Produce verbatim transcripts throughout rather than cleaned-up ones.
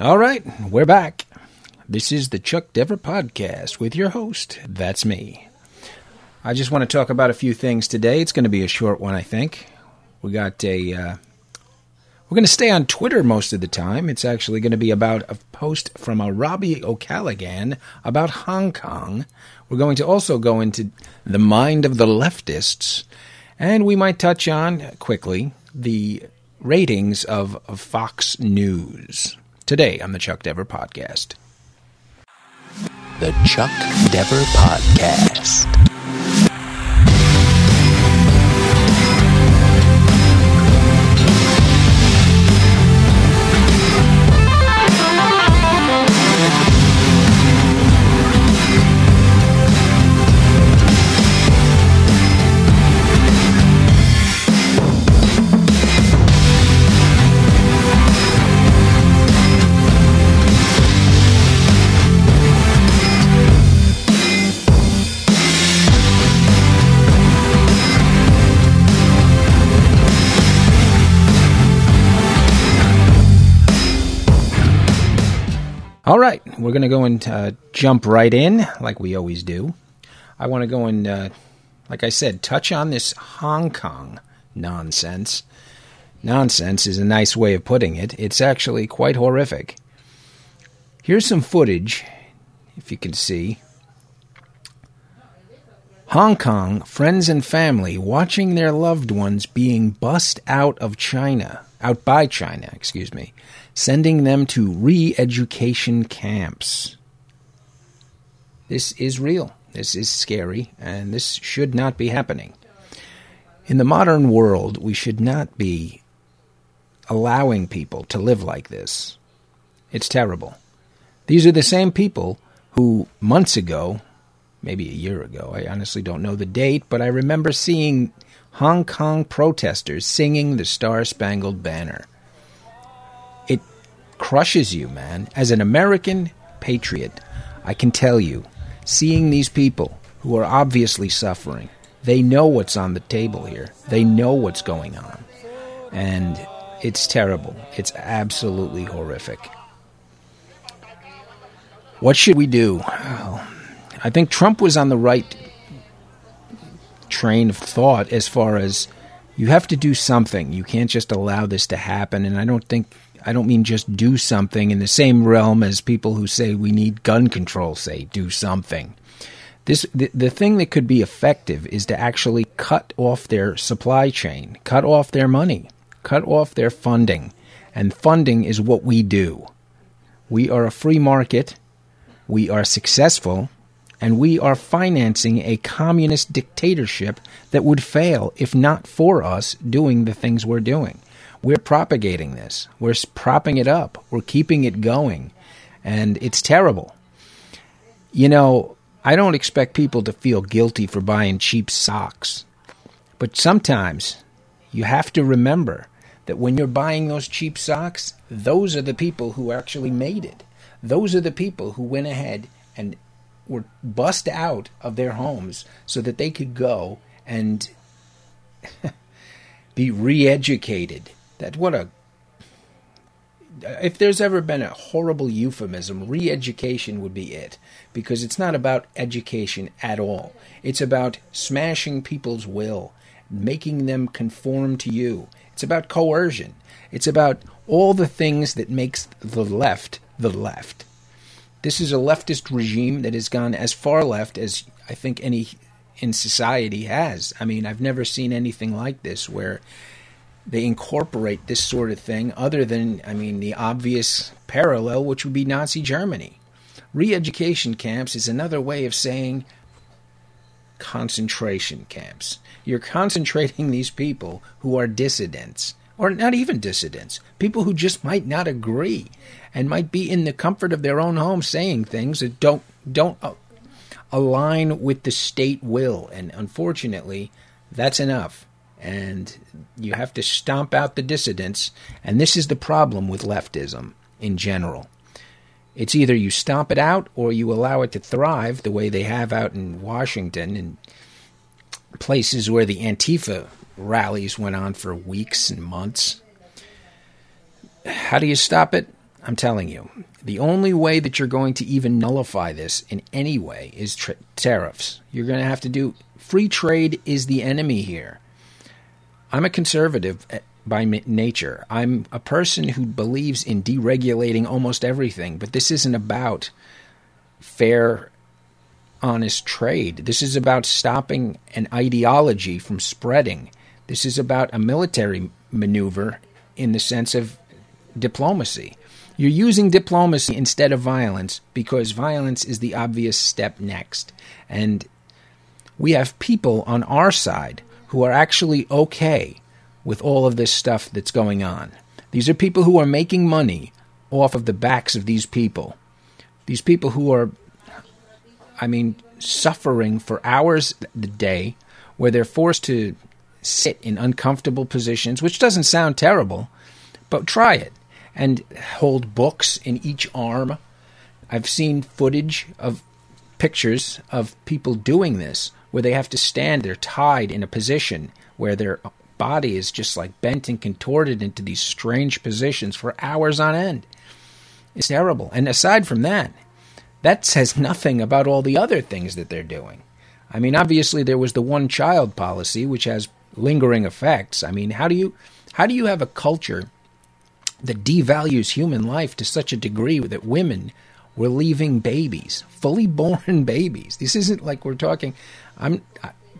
All right, we're back. This is the Chuck Dever Podcast with your host, that's me. I just want to talk about a few things today. It's going to be a short one, I think. We got a... Uh, we're going to stay on Twitter most of the time. It's actually going to be about a post from a Robbie O'Callaghan about Hong Kong. We're going to also go into the mind of the leftists, and we might touch on, quickly, the ratings of, of Fox News. Today on the Chuck Dever Podcast. The Chuck Dever Podcast. All right, we're going to go and uh, jump right in, like we always do. I want to go and, uh, like I said, touch on this Hong Kong nonsense. Nonsense is a nice way of putting it. It's actually quite horrific. Here's some footage, if you can see. Hong Kong, friends and family watching their loved ones being bussed out of China, out by China, excuse me. Sending them to re-education camps. This is real. This is scary, and this should not be happening. In the modern world, we should not be allowing people to live like this. It's terrible. These are the same people who months ago, maybe a year ago, I honestly don't know the date, but I remember seeing Hong Kong protesters singing the Star-Spangled Banner. Crushes you, man. As an American patriot, I can tell you, seeing these people who are obviously suffering, they know what's on the table here. They know what's going on. And it's terrible. It's absolutely horrific. What should we do? Well, I think Trump was on the right train of thought as far as you have to do something. You can't just allow this to happen. And I don't think... I don't mean just do something in the same realm as people who say we need gun control say do something. This the, the thing that could be effective is to actually cut off their supply chain, cut off their money, cut off their funding. And funding is what we do. We are a free market, we are successful, and we are financing a communist dictatorship that would fail if not for us doing the things we're doing. We're propagating this. We're propping it up. We're keeping it going. And it's terrible. You know, I don't expect people to feel guilty for buying cheap socks. But sometimes you have to remember that when you're buying those cheap socks, those are the people who actually made it. Those are the people who went ahead and were bussed out of their homes so that they could go and be re-educated. That what a, if there's ever been a horrible euphemism, re-education would be it. Because it's not about education at all. It's about smashing people's will, making them conform to you. It's about coercion. It's about all the things that makes the left the left. This is a leftist regime that has gone as far left as I think any in society has. I mean, I've never seen anything like this where they incorporate this sort of thing other than, I mean, the obvious parallel, which would be Nazi Germany. Re-education camps is another way of saying concentration camps. You're concentrating these people who are dissidents, or not even dissidents, people who just might not agree and might be in the comfort of their own home saying things that don't don't align with the state will. And unfortunately, that's enough. And you have to stomp out the dissidents. And this is the problem with leftism in general. It's either you stomp it out or you allow it to thrive the way they have out in Washington and places where the Antifa rallies went on for weeks and months. How do you stop it? I'm telling you, the only way that you're going to even nullify this in any way is tra- tariffs. You're going to have to do free trade is the enemy here. I'm a conservative by nature. I'm a person who believes in deregulating almost everything, but this isn't about fair, honest trade. This is about stopping an ideology from spreading. This is about a military maneuver in the sense of diplomacy. You're using diplomacy instead of violence because violence is the obvious step next. And we have people on our side who are actually okay with all of this stuff that's going on. These are people who are making money off of the backs of these people. These people who are, I mean, suffering for hours a day where they're forced to sit in uncomfortable positions, which doesn't sound terrible, but try it. And hold books in each arm. I've seen footage of pictures of people doing this where they have to stand. They're tied in a position where their body is just like bent and contorted into these strange positions for hours on end. It's terrible. And aside from that, that says nothing about all the other things that they're doing. I mean, obviously there was the one-child policy, which has lingering effects. I mean, how do you how do you have a culture that devalues human life to such a degree that women were leaving babies, fully born babies? This isn't like we're talking, I'm,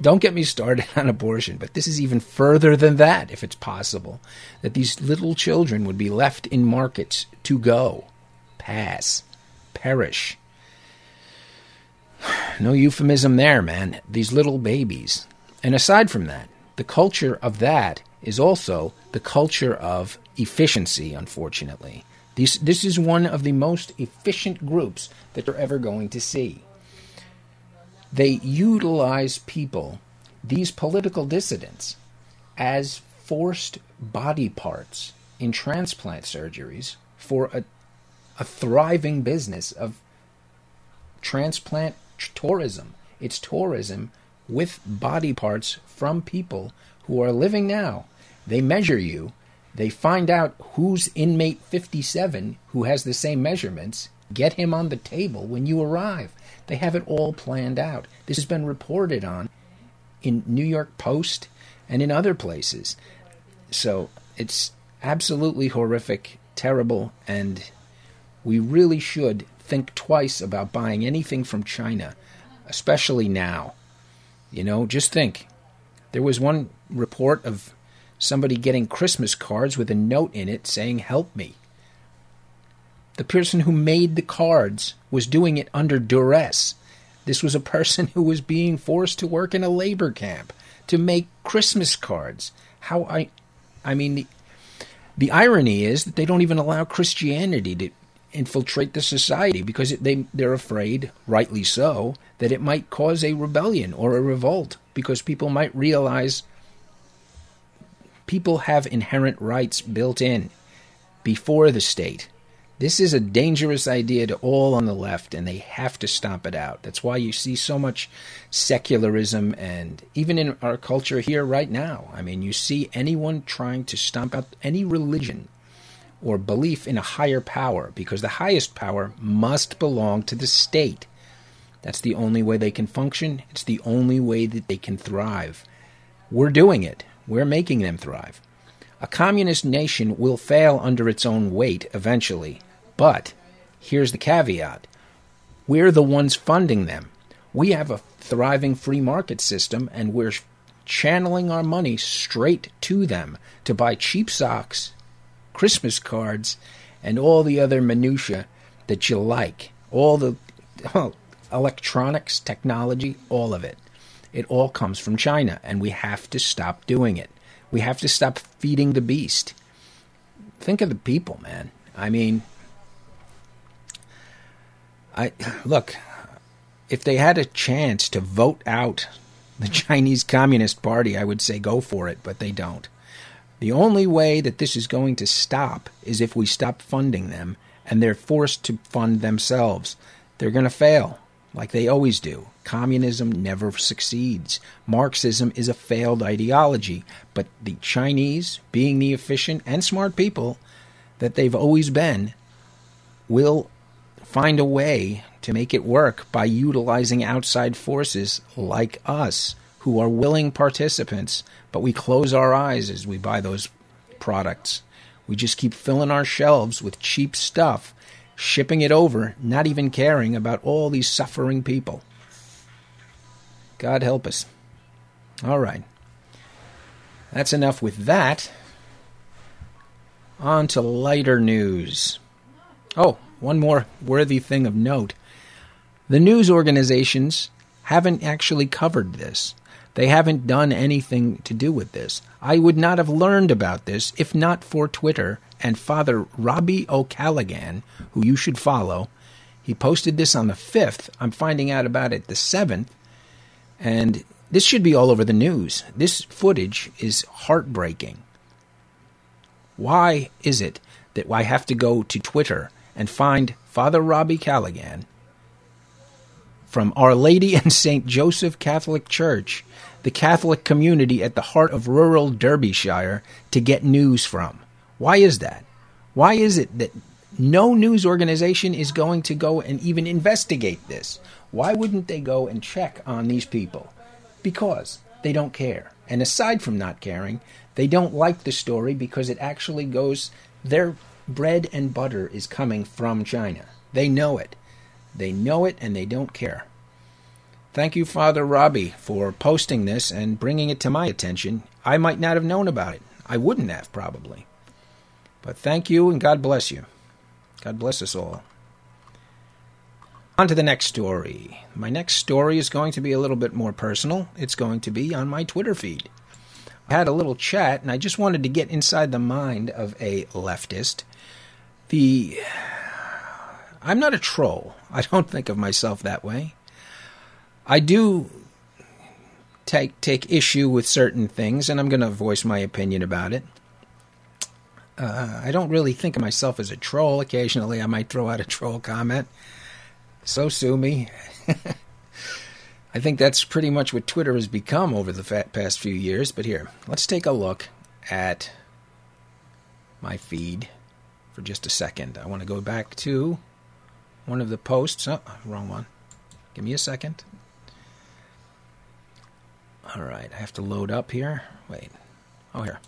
don't get me started on abortion, but this is even further than that, if it's possible, that these little children would be left in markets to go, pass, perish. No euphemism there, man. These little babies. And aside from that, the culture of that is also the culture of efficiency, unfortunately. This, this is one of the most efficient groups that you're ever going to see. They utilize people, these political dissidents, as forced body parts in transplant surgeries for a, a thriving business of transplant tourism. It's tourism with body parts from people who are living now. They measure you. They find out who's inmate fifty-seven who has the same measurements. Get him on the table when you arrive. They have it all planned out. This has been reported on in New York Post and in other places. So it's absolutely horrific, terrible, and we really should think twice about buying anything from China, especially now. You know, just think. There was one report of somebody getting Christmas cards with a note in it saying, "Help me." The person who made the cards was doing it under duress. This was a person who was being forced to work in a labor camp to make Christmas cards. How I, I mean, the, the irony is that they don't even allow Christianity to infiltrate the society because it, they, they're afraid, rightly so, that it might cause a rebellion or a revolt because people might realize people have inherent rights built in before the state. This is a dangerous idea to all on the left, and they have to stomp it out. That's why you see so much secularism, and even in our culture here right now. I mean, you see anyone trying to stomp out any religion or belief in a higher power, because the highest power must belong to the state. That's the only way they can function. It's the only way that they can thrive. We're doing it. We're making them thrive. A communist nation will fail under its own weight eventually. But here's the caveat. We're the ones funding them. We have a thriving free market system, and we're channeling our money straight to them to buy cheap socks, Christmas cards, and all the other minutiae that you like. All the oh, electronics, technology, all of it. It all comes from China, and we have to stop doing it. We have to stop feeding the beast. Think of the people, man. I mean, I look, if they had a chance to vote out the Chinese Communist Party, I would say go for it, but they don't. The only way that this is going to stop is if we stop funding them, and they're forced to fund themselves. They're going to fail, like they always do. Communism never succeeds. Marxism is a failed ideology. But the Chinese, being the efficient and smart people that they've always been, will find a way to make it work by utilizing outside forces like us, who are willing participants, but we close our eyes as we buy those products. We just keep filling our shelves with cheap stuff, shipping it over, not even caring about all these suffering people. God help us. All right. That's enough with that. On to lighter news. Oh, one more worthy thing of note. The news organizations haven't actually covered this. They haven't done anything to do with this. I would not have learned about this if not for Twitter and Father Robbie O'Callaghan, who you should follow. He posted this on the fifth. I'm finding out about it the seventh. And this should be all over the news. This footage is heartbreaking. Why is it that I have to go to Twitter and find Father Robbie Callaghan from Our Lady and Saint Joseph Catholic Church, the Catholic community at the heart of rural Derbyshire, to get news from? Why is that? Why is it that no news organization is going to go and even investigate this? Why wouldn't they go and check on these people? Because they don't care. And aside from not caring, they don't like the story because it actually goes, their bread and butter is coming from China. They know it. They know it, and they don't care. Thank you, Father Robbie, for posting this and bringing it to my attention. I might not have known about it. I wouldn't have, probably. But thank you, and God bless you. God bless us all. On to the next story. My next story is going to be a little bit more personal. It's going to be on my Twitter feed. I had a little chat, and I just wanted to get inside the mind of a leftist. The... I'm not a troll. I don't think of myself that way. I do take take issue with certain things, and I'm going to voice my opinion about it. Uh, I don't really think of myself as a troll. Occasionally, I might throw out a troll comment. So sue me. I think that's pretty much what Twitter has become over the fa- past few years. But here, let's take a look at my feed for just a second. I want to go back to one of the posts. Oh, wrong one. Give me a second. All right, I have to load up here. Wait. Oh, here.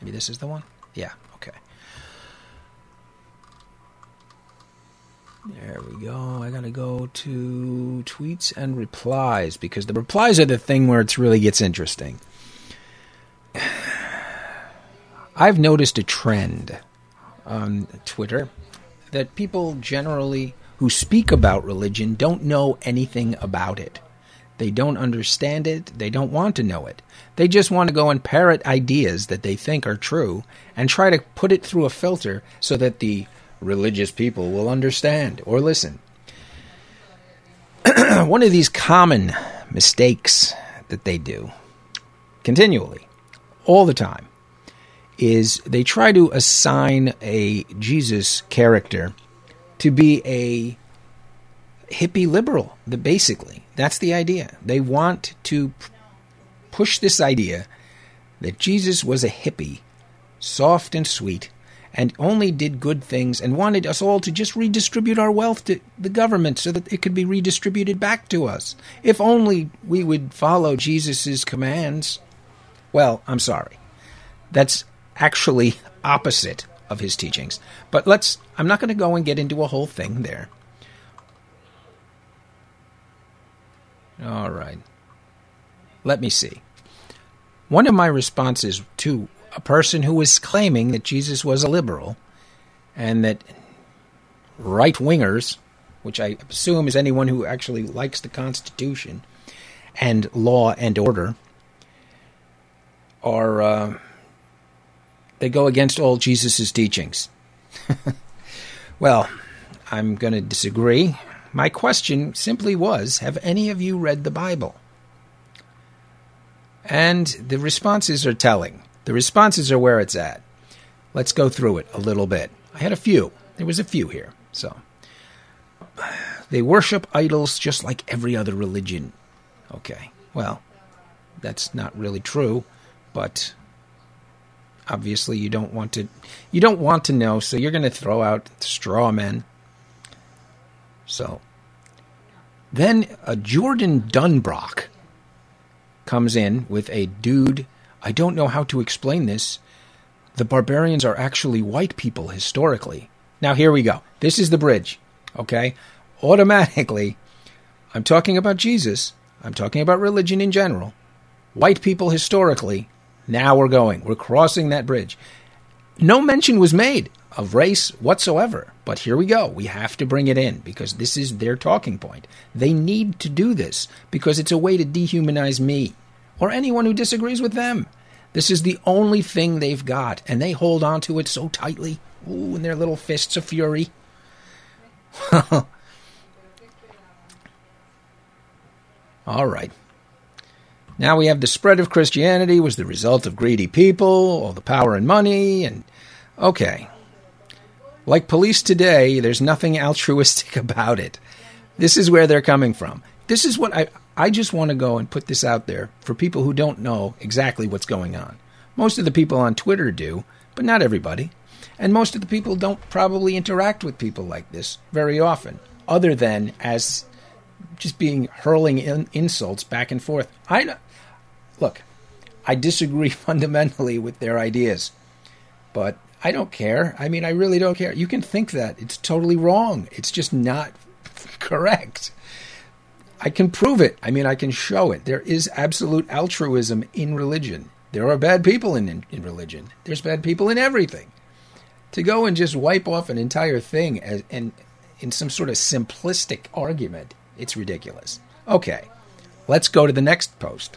Maybe this is the one? Yeah, okay. There we go. I got to go to tweets and replies, because the replies are the thing where it really gets interesting. I've noticed a trend on Twitter that people generally who speak about religion don't know anything about it. They don't understand it. They don't want to know it. They just want to go and parrot ideas that they think are true and try to put it through a filter so that the religious people will understand or listen. One of these common mistakes that they do continually, all the time, is they try to assign a Jesus character to be a hippie liberal. The, basically, that's the idea. They want to p- push this idea that Jesus was a hippie, soft and sweet, and only did good things, and wanted us all to just redistribute our wealth to the government so that it could be redistributed back to us. If only we would follow Jesus's commands. Well, I'm sorry. That's actually opposite of his teachings. But let's, I'm not going to go and get into a whole thing there. All right. Let me see. One of my responses to a person who was claiming that Jesus was a liberal and that right-wingers, which I assume is anyone who actually likes the Constitution and law and order, are... Uh, They go against all Jesus' teachings. Well, I'm going to disagree. My question simply was, have any of you read the Bible? And the responses are telling. The responses are where it's at. Let's go through it a little bit. I had a few. There was a few here. So, they worship idols just like every other religion. Okay, well, that's not really true, but... Obviously, you don't want to you don't want to know, so you're going to throw out straw men. So then a Jordan Dunbrock comes in with a dude. I don't know how to explain this. The barbarians are actually white people historically. Now, here we go. This is the bridge, okay? Automatically, I'm talking about Jesus. I'm talking about religion in general. White people historically. Now we're going. We're crossing that bridge. No mention was made of race whatsoever. But here we go. We have to bring it in because this is their talking point. They need to do this because it's a way to dehumanize me or anyone who disagrees with them. This is the only thing they've got, and they hold on to it so tightly. Ooh, in their little fists of fury. All right. Now we have the spread of Christianity was the result of greedy people, all the power and money, and okay. Like police today, there's nothing altruistic about it. This is where they're coming from. This is what I... I just want to go and put this out there for people who don't know exactly what's going on. Most of the people on Twitter do, but not everybody. And most of the people don't probably interact with people like this very often, other than as just being hurling in insults back and forth. I, look, I disagree fundamentally with their ideas, but I don't care. I mean, I really don't care. You can think that. It's totally wrong. It's just not correct. I can prove it. I mean, I can show it. There is absolute altruism in religion. There are bad people in, in, in religion. There's bad people in everything. To go and just wipe off an entire thing as, and in some sort of simplistic argument, it's ridiculous. Okay, let's go to the next post.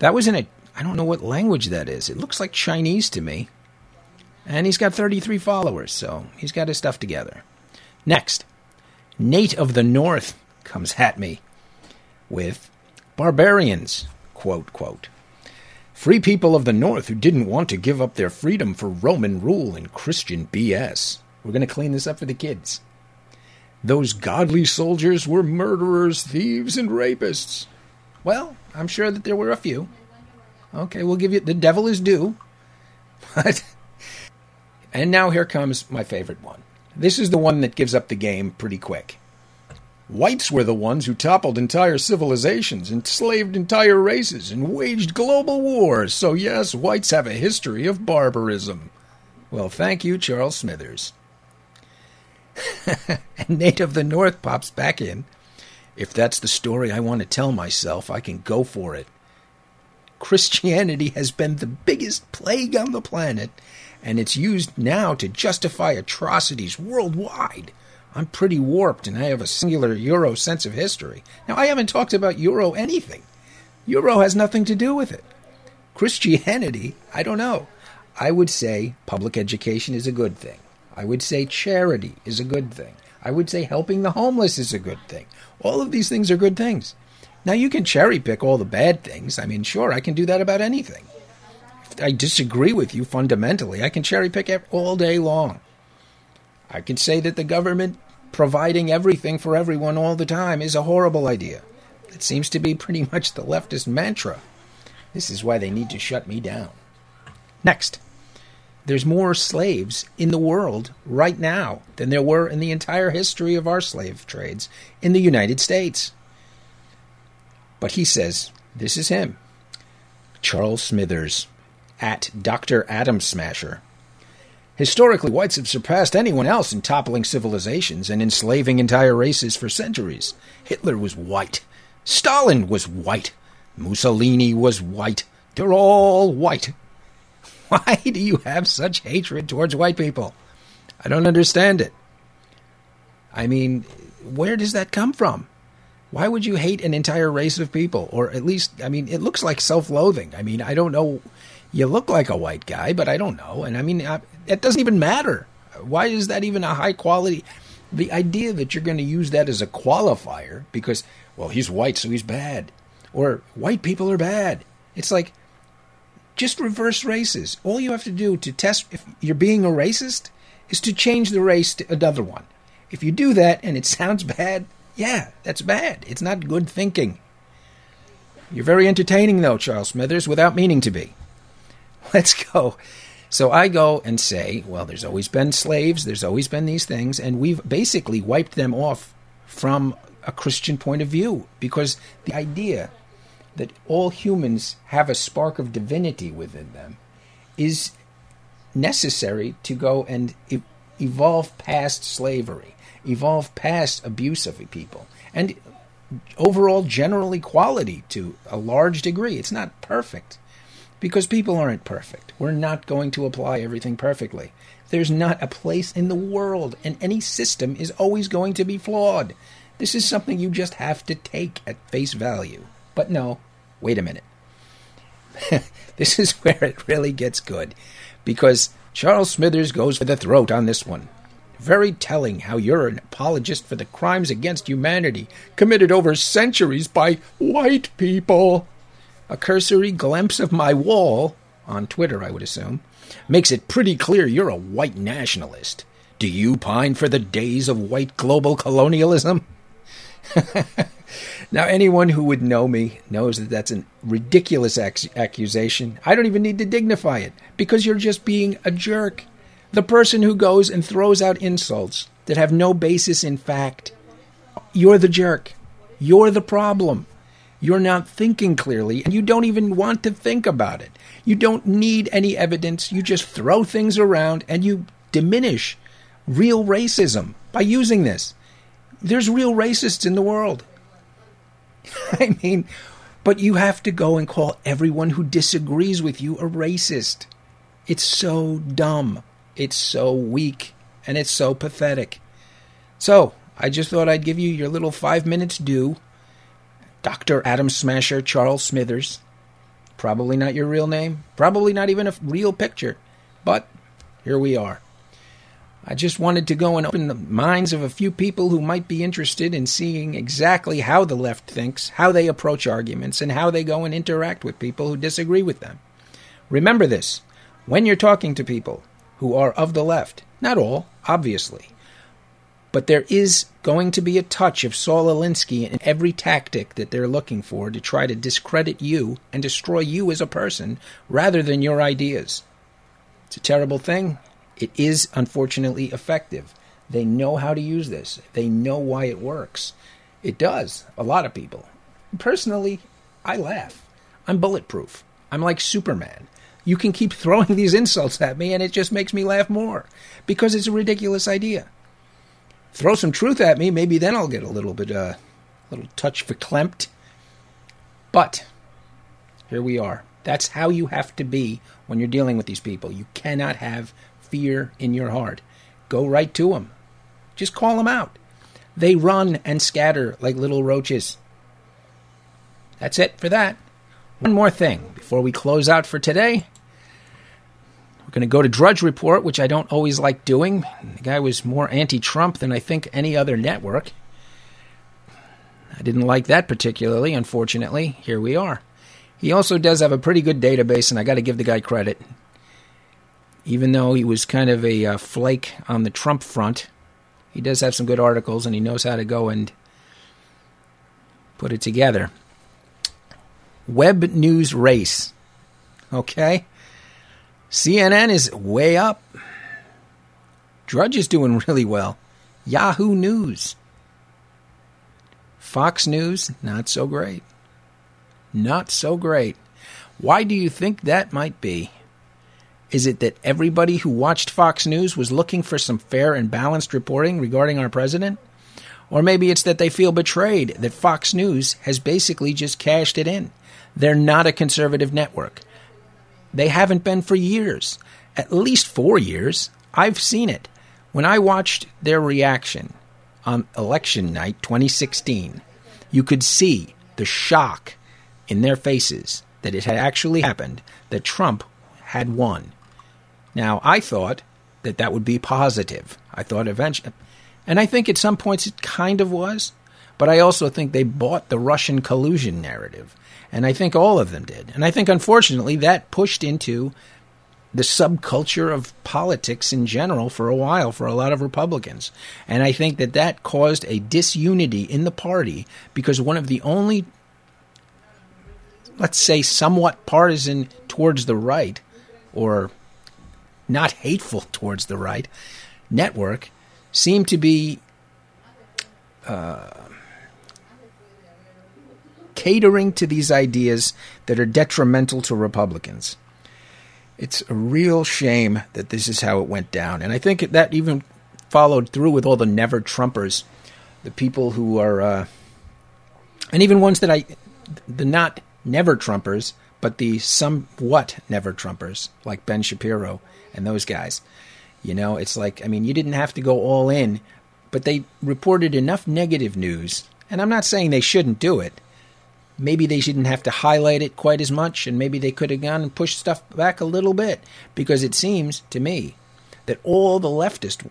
That was in a, I don't know what language that is. It looks like Chinese to me. And he's got thirty-three followers, so he's got his stuff together. Next, Nate of the North comes at me with barbarians, quote, quote. Free people of the North who didn't want to give up their freedom for Roman rule and Christian B S. We're going to clean this up for the kids. Those godly soldiers were murderers, thieves, and rapists. Well, I'm sure that there were a few. Okay, we'll give you... The devil is due. But, and now here comes my favorite one. This is the one that gives up the game pretty quick. Whites were the ones who toppled entire civilizations, enslaved entire races, and waged global wars. So yes, whites have a history of barbarism. Well, thank you, Charles Smithers. And Nate of the North pops back in. If that's the story I want to tell myself, I can go for it. Christianity has been the biggest plague on the planet, and it's used now to justify atrocities worldwide. I'm pretty warped, and I have a singular Euro sense of history. Now, I haven't talked about Euro anything. Euro has nothing to do with it. Christianity, I don't know. I would say public education is a good thing. I would say charity is a good thing. I would say helping the homeless is a good thing. All of these things are good things. Now, you can cherry pick all the bad things. I mean, sure, I can do that about anything. If I disagree with you fundamentally, I can cherry pick all day long. I can say that the government providing everything for everyone all the time is a horrible idea. It seems to be pretty much the leftist mantra. This is why they need to shut me down. Next, there's more slaves in the world right now than there were in the entire history of our slave trades in the United States. But he says, this is him, Charles Smithers, at Doctor Adam Smasher. Historically, whites have surpassed anyone else in toppling civilizations and enslaving entire races for centuries. Hitler was white. Stalin was white. Mussolini was white. They're all white. Why do you have such hatred towards white people? I don't understand it. I mean, where does that come from? Why would you hate an entire race of people? Or at least, I mean, it looks like self-loathing. I mean, I don't know. You look like a white guy, but I don't know. And I mean, I, it doesn't even matter. Why is that even a high quality? The idea that you're going to use that as a qualifier because, well, he's white, so he's bad. Or white people are bad. It's like, just reverse races. All you have to do to test if you're being a racist is to change the race to another one. If you do that and it sounds bad, yeah, that's bad. It's not good thinking. You're very entertaining, though, Charles Smithers, without meaning to be. Let's go. So I go and say, well, there's always been slaves. There's always been these things. And we've basically wiped them off from a Christian point of view, because the idea that all humans have a spark of divinity within them is necessary to go and e- evolve past slavery, evolve past abuse of people, and overall general equality to a large degree. It's not perfect, because people aren't perfect. We're not going to apply everything perfectly. There's not a place in the world, and any system is always going to be flawed. This is something you just have to take at face value. But no, wait a minute. This is where it really gets good, because Charles Smithers goes for the throat on this one. Very telling how you're an apologist for the crimes against humanity committed over centuries by white people. A cursory glimpse of my wall, on Twitter I would assume, makes it pretty clear you're a white nationalist. Do you pine for the days of white global colonialism? Now, anyone who would know me knows that that's a ridiculous ac- accusation. I don't even need to dignify it, because you're just being a jerk. The person who goes and throws out insults that have no basis in fact, you're the jerk. You're the problem. You're not thinking clearly, and you don't even want to think about it. You don't need any evidence. You just throw things around, and you diminish real racism by using this. There's real racists in the world. I mean, but you have to go and call everyone who disagrees with you a racist. It's so dumb. It's so weak. And it's so pathetic. So, I just thought I'd give you your little five minutes due. Doctor Adam Smasher, Charles Smithers. Probably not your real name. Probably not even a real picture. But here we are. I just wanted to go and open the minds of a few people who might be interested in seeing exactly how the left thinks, how they approach arguments, and how they go and interact with people who disagree with them. Remember this. When you're talking to people who are of the left, not all, obviously, but there is going to be a touch of Saul Alinsky in every tactic that they're looking for to try to discredit you and destroy you as a person rather than your ideas. It's a terrible thing. It is, unfortunately, effective. They know how to use this. They know why it works. It does. A lot of people. Personally, I laugh. I'm bulletproof. I'm like Superman. You can keep throwing these insults at me, and it just makes me laugh more, because it's a ridiculous idea. Throw some truth at me. Maybe then I'll get a little bit, uh, little touch verklempt. But here we are. That's how you have to be when you're dealing with these people. You cannot have fear in your heart. Go right to them. Just call them out. They run and scatter like little roaches. That's it for that. One more thing before we close out for today. We're going to go to Drudge Report, which I don't always like doing. The guy was more anti-Trump than I think any other network. I didn't like that particularly, unfortunately. Here we are. He also does have a pretty good database, and I got to give the guy credit. Even though he was kind of a uh, flake on the Trump front, he does have some good articles, and he knows how to go and put it together. Web news race. Okay. C N N is way up. Drudge is doing really well. Yahoo News. Fox News, not so great. Not so great. Why do you think that might be? Is it that everybody who watched Fox News was looking for some fair and balanced reporting regarding our president? Or maybe it's that they feel betrayed that Fox News has basically just cashed it in. They're not a conservative network. They haven't been for years, at least four years. I've seen it. When I watched their reaction on election night twenty sixteen, you could see the shock in their faces that it had actually happened, that Trump had won. Now, I thought that that would be positive. I thought eventually, and I think at some points it kind of was, but I also think they bought the Russian collusion narrative, and I think all of them did. And I think, unfortunately, that pushed into the subculture of politics in general for a while for a lot of Republicans. And I think that that caused a disunity in the party, because one of the only, let's say, somewhat partisan towards the right, or not hateful towards the right, network seemed to be uh, catering to these ideas that are detrimental to Republicans. It's a real shame that this is how it went down. And I think that even followed through with all the never Trumpers, the people who are, uh, and even ones that I, the not never Trumpers, but the somewhat never Trumpers, like Ben Shapiro and those guys. You know, it's like, I mean, you didn't have to go all in, but they reported enough negative news. And I'm not saying they shouldn't do it. Maybe they shouldn't have to highlight it quite as much, and maybe they could have gone and pushed stuff back a little bit, because it seems to me that all the leftist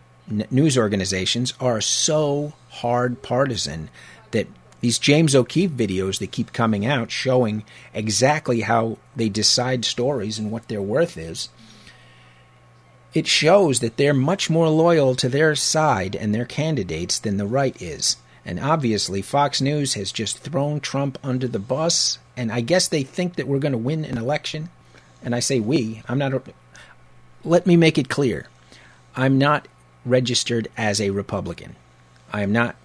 news organizations are so hard partisan that these James O'Keefe videos that keep coming out showing exactly how they decide stories and what their worth is, it shows that they're much more loyal to their side and their candidates than the right is. And obviously, Fox News has just thrown Trump under the bus, and I guess they think that we're going to win an election. And I say we. I'm not. A, let me make it clear. I'm not registered as a Republican. I am not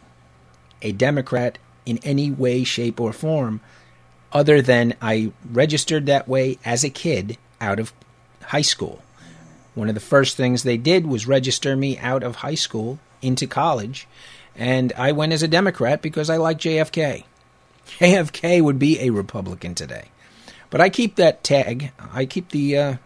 a Democrat in any way, shape, or form, other than I registered that way as a kid out of high school. One of the first things they did was register me out of high school into college. And I went as a Democrat because I like J F K. J F K would be a Republican today. But I keep that tag. I keep the uh,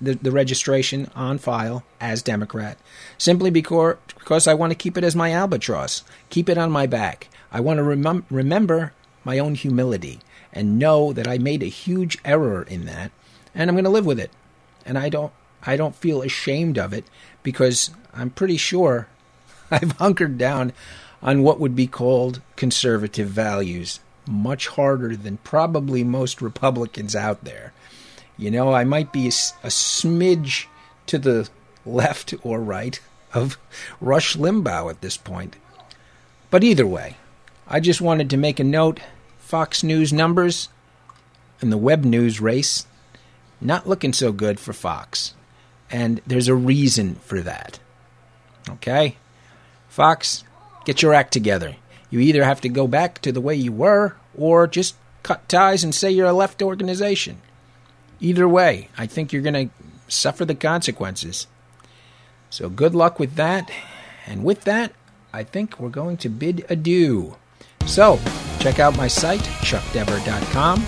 the, the registration on file as Democrat, simply because, because I want to keep it as my albatross. Keep it on my back. I want to remem- remember my own humility and know that I made a huge error in that, and I'm going to live with it. And I don't I don't feel ashamed of it, because I'm pretty sure I've hunkered down on what would be called conservative values much harder than probably most Republicans out there. You know, I might be a, a smidge to the left or right of Rush Limbaugh at this point. But either way, I just wanted to make a note. Fox News numbers and the web news race, not looking so good for Fox. And there's a reason for that. Okay? Fox, get your act together. You either have to go back to the way you were, or just cut ties and say you're a left organization. Either way, I think you're going to suffer the consequences. So good luck with that. And with that, I think we're going to bid adieu. So check out my site, chuck dever dot com.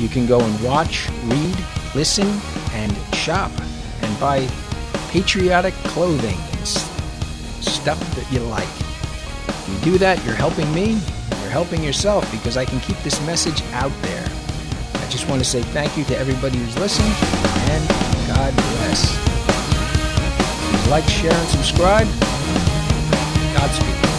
You can go and watch, read, listen, and shop, and buy patriotic clothing and stuff. Stuff that you like. If you do that, you're helping me, you're helping yourself, because I can keep this message out there. I just want to say thank you to everybody who's listened, and God bless. Please like, share, and subscribe. Godspeed.